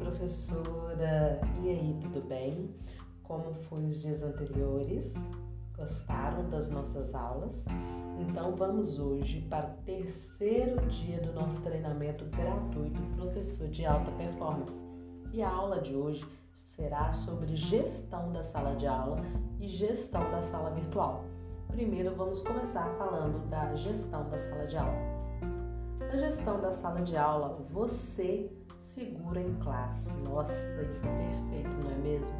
professora! E aí, tudo bem? Como foi os dias anteriores? Gostaram das nossas aulas? Então vamos hoje para o terceiro dia do nosso treinamento gratuito Professor de Alta Performance. E a aula de hoje será sobre gestão da sala de aula e gestão da sala virtual. Primeiro vamos começar falando da gestão da sala de aula. Na gestão da sala de aula, você segura em classe. Nossa, isso é perfeito, não é mesmo?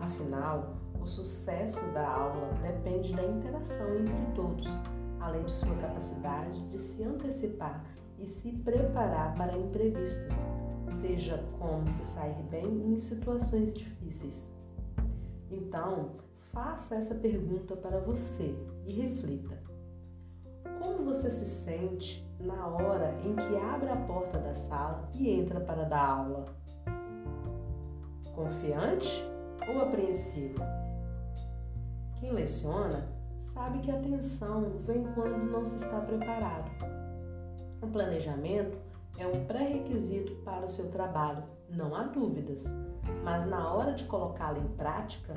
Afinal, o sucesso da aula depende da interação entre todos, além de sua capacidade de se antecipar e se preparar para imprevistos, seja como se sair bem em situações difíceis. Então, faça essa pergunta para você e reflita. Como você se sente na hora em que abre a porta da sala e entra para dar aula? Confiante ou apreensivo? Quem leciona sabe que a tensão vem quando não se está preparado. O planejamento é um pré-requisito para o seu trabalho, não há dúvidas. Mas na hora de colocá-lo em prática,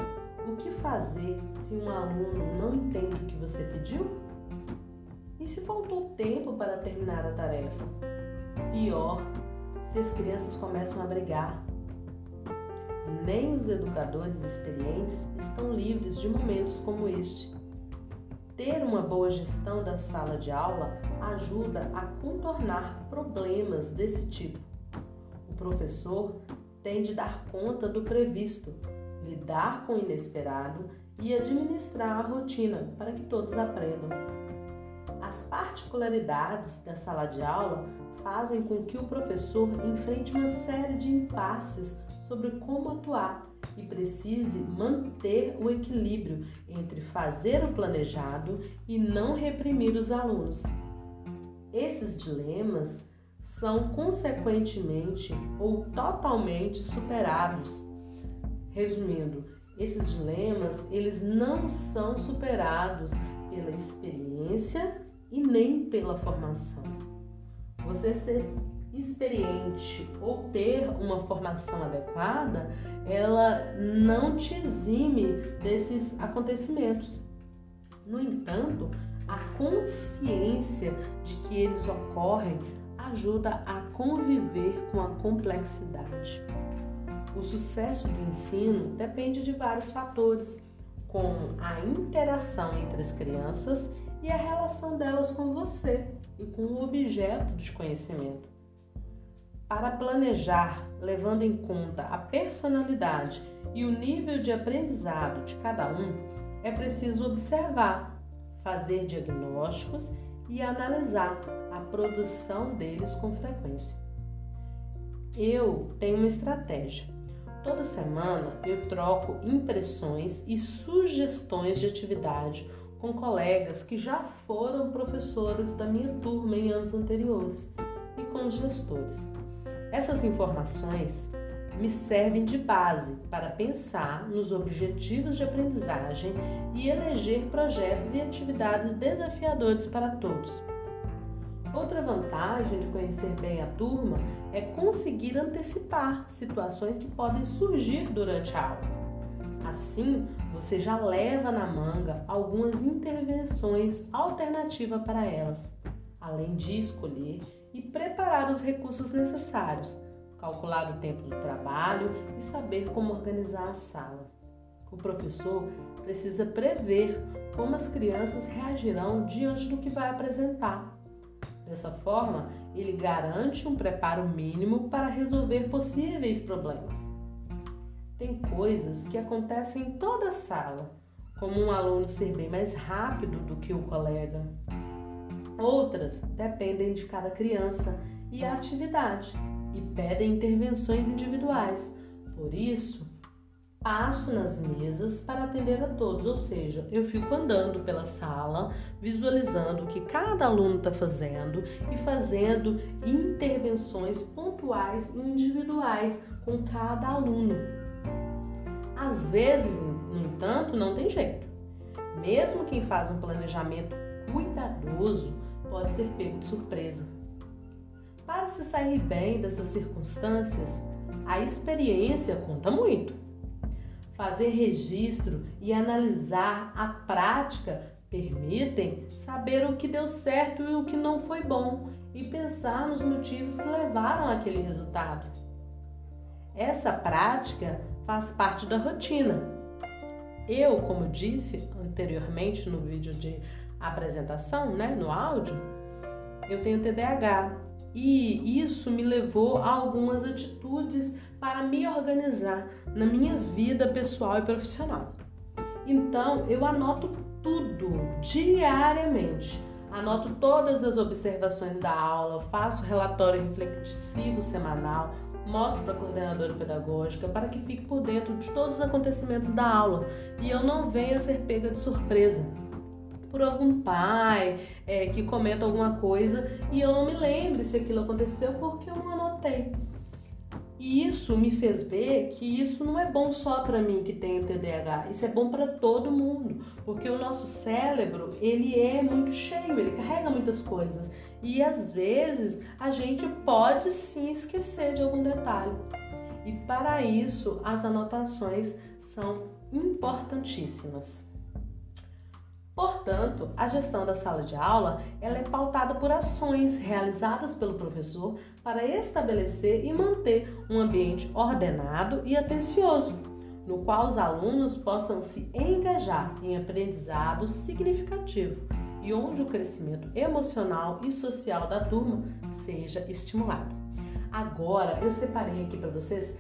o que fazer se um aluno não entende o que você pediu? E se faltou tempo para terminar a tarefa? Pior, se as crianças começam a brigar. Nem os educadores experientes estão livres de momentos como este. Ter uma boa gestão da sala de aula ajuda a contornar problemas desse tipo. O professor tem de dar conta do previsto, lidar com o inesperado e administrar a rotina para que todos aprendam. As particularidades da sala de aula fazem com que o professor enfrente uma série de impasses sobre como atuar e precise manter o equilíbrio entre fazer o planejado e não reprimir os alunos. Esses dilemas são consequentemente ou totalmente superados. Resumindo, esses dilemas eles não são superados pela experiência e nem pela formação. Você ser experiente ou ter uma formação adequada, ela não te exime desses acontecimentos. No entanto, a consciência de que eles ocorrem ajuda a conviver com a complexidade. O sucesso do ensino depende de vários fatores, como a interação entre as crianças e a relação delas com você e com o objeto de conhecimento. Para planejar, levando em conta a personalidade e o nível de aprendizado de cada um, é preciso observar, fazer diagnósticos e analisar a produção deles com frequência. Eu tenho uma estratégia. Toda semana eu troco impressões e sugestões de atividade com colegas que já foram professores da minha turma em anos anteriores e com os gestores. Essas informações me servem de base para pensar nos objetivos de aprendizagem e eleger projetos e atividades desafiadores para todos. Outra vantagem de conhecer bem a turma é conseguir antecipar situações que podem surgir durante a aula. Assim, você já leva na manga algumas intervenções alternativas para elas, além de escolher e preparar os recursos necessários, calcular o tempo do trabalho e saber como organizar a sala. O professor precisa prever como as crianças reagirão diante do que vai apresentar. Dessa forma, ele garante um preparo mínimo para resolver possíveis problemas. Tem coisas que acontecem em toda a sala, como um aluno ser bem mais rápido do que o colega. Outras dependem de cada criança e atividade e pedem intervenções individuais. Por isso, passo nas mesas para atender a todos, ou seja, eu fico andando pela sala, visualizando o que cada aluno está fazendo e fazendo intervenções pontuais e individuais com cada aluno. Às vezes, no entanto, não tem jeito. Mesmo quem faz um planejamento cuidadoso pode ser pego de surpresa. Para se sair bem dessas circunstâncias, a experiência conta muito. Fazer registro e analisar a prática permitem saber o que deu certo e o que não foi bom e pensar nos motivos que levaram àquele resultado. Essa prática faz parte da rotina. Eu, como disse anteriormente no vídeo de apresentação, no áudio, eu tenho TDAH e isso me levou a algumas atitudes para me organizar na minha vida pessoal e profissional. Então, eu anoto tudo diariamente. Anoto todas as observações da aula, faço relatório reflexivo semanal, mostro para a coordenadora pedagógica para que fique por dentro de todos os acontecimentos da aula e eu não venha ser pega de surpresa por algum pai que comenta alguma coisa e eu não me lembre se aquilo aconteceu porque eu não anotei. E isso me fez ver que isso não é bom só para mim que tenho TDAH, isso é bom para todo mundo, porque o nosso cérebro, ele é muito cheio, ele carrega muitas coisas e às vezes a gente pode sim esquecer de algum detalhe. E para isso as anotações são importantíssimas. Portanto, a gestão da sala de aula ela é pautada por ações realizadas pelo professor para estabelecer e manter um ambiente ordenado e atencioso, no qual os alunos possam se engajar em aprendizado significativo e onde o crescimento emocional e social da turma seja estimulado. Agora, eu separei aqui para vocês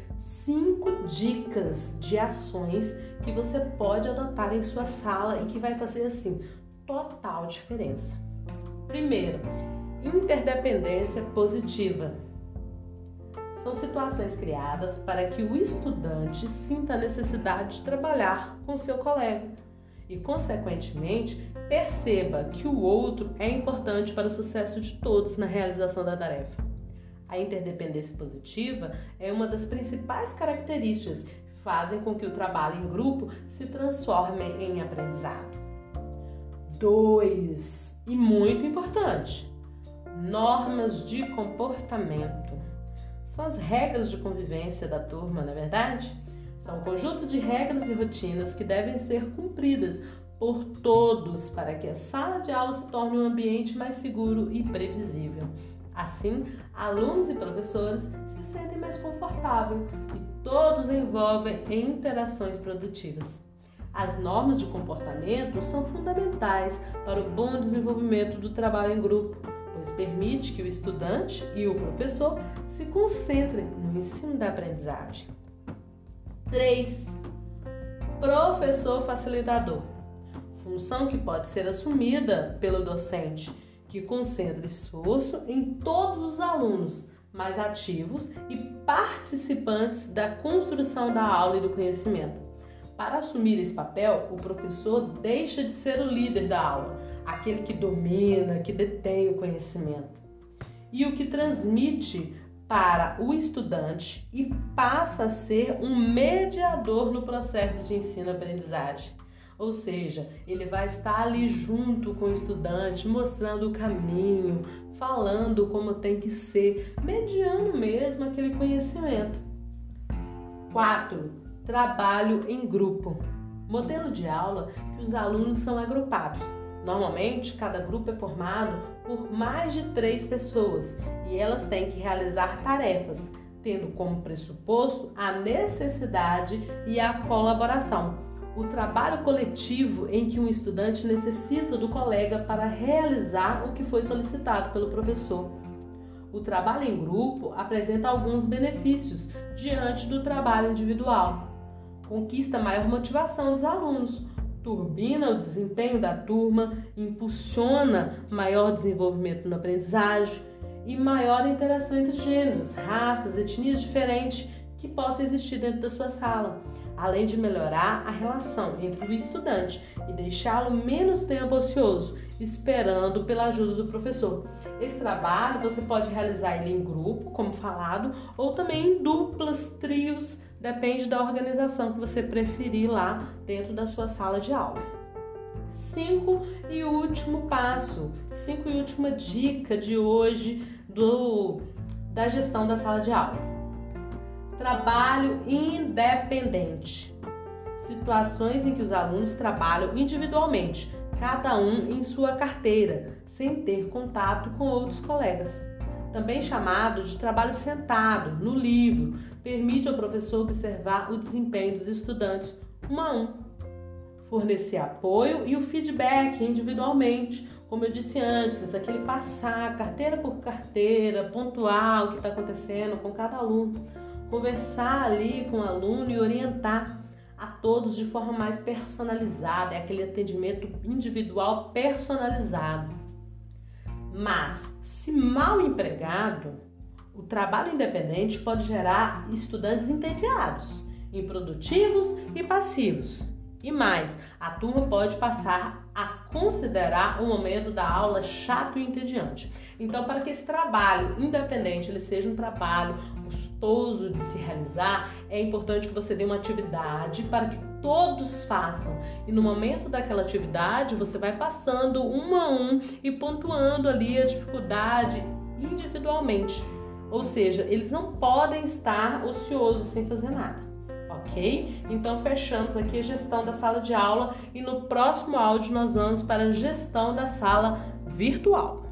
5 dicas de ações que você pode adotar em sua sala e que vai fazer, assim, total diferença. Primeiro, interdependência positiva. São situações criadas para que o estudante sinta a necessidade de trabalhar com seu colega e, consequentemente, perceba que o outro é importante para o sucesso de todos na realização da tarefa. A interdependência positiva é uma das principais características que fazem com que o trabalho em grupo se transforme em aprendizado. 2, e muito importante, normas de comportamento. São as regras de convivência da turma, não é verdade? São um conjunto de regras e rotinas que devem ser cumpridas por todos para que a sala de aula se torne um ambiente mais seguro e previsível. Assim, alunos e professores se sentem mais confortáveis e todos envolvem em interações produtivas. As normas de comportamento são fundamentais para o bom desenvolvimento do trabalho em grupo, pois permite que o estudante e o professor se concentrem no ensino da aprendizagem. 3. Professor facilitador. Função que pode ser assumida pelo docente, que concentra esforço em todos os alunos mais ativos e participantes da construção da aula e do conhecimento. Para assumir esse papel, o professor deixa de ser o líder da aula, aquele que domina, que detém o conhecimento, e o que transmite para o estudante e passa a ser um mediador no processo de ensino-aprendizagem. Ou seja, ele vai estar ali junto com o estudante, mostrando o caminho, falando como tem que ser, mediando mesmo aquele conhecimento. 4. Trabalho em grupo. Modelo de aula que os alunos são agrupados. Normalmente, cada grupo é formado por mais de 3 pessoas e elas têm que realizar tarefas, tendo como pressuposto a necessidade e a colaboração. O trabalho coletivo em que um estudante necessita do colega para realizar o que foi solicitado pelo professor. O trabalho em grupo apresenta alguns benefícios diante do trabalho individual. Conquista maior motivação dos alunos, turbina o desempenho da turma, impulsiona maior desenvolvimento na aprendizagem e maior interação entre gêneros, raças, etnias diferentes que possa existir dentro da sua sala, além de melhorar a relação entre o estudante e deixá-lo menos tempo ocioso, esperando pela ajuda do professor. Esse trabalho você pode realizar ele em grupo, como falado, ou também em duplas, trios, depende da organização que você preferir lá dentro da sua sala de aula. 5 e última dica de hoje da gestão da sala de aula. trabalho independente. Situações em que os alunos trabalham individualmente, cada um em sua carteira, sem ter contato com outros colegas. Também chamado de trabalho sentado, no livro, permite ao professor observar o desempenho dos estudantes um a um, fornecer apoio e o feedback individualmente, como eu disse antes, aquele passar carteira por carteira, pontuar o que está acontecendo com cada aluno, conversar ali com o aluno e orientar a todos de forma mais personalizada, é aquele atendimento individual personalizado. Mas, se mal empregado, o trabalho independente pode gerar estudantes entediados, improdutivos e passivos. E mais, a turma pode passar a considerar o momento da aula chato e entediante. Então, para que esse trabalho independente ele seja um trabalho gostoso de se realizar, é importante que você dê uma atividade para que todos façam. E no momento daquela atividade, você vai passando um a um e pontuando ali a dificuldade individualmente. Ou seja, eles não podem estar ociosos sem fazer nada. Ok? Então fechamos aqui a gestão da sala de aula e no próximo áudio nós vamos para a gestão da sala virtual.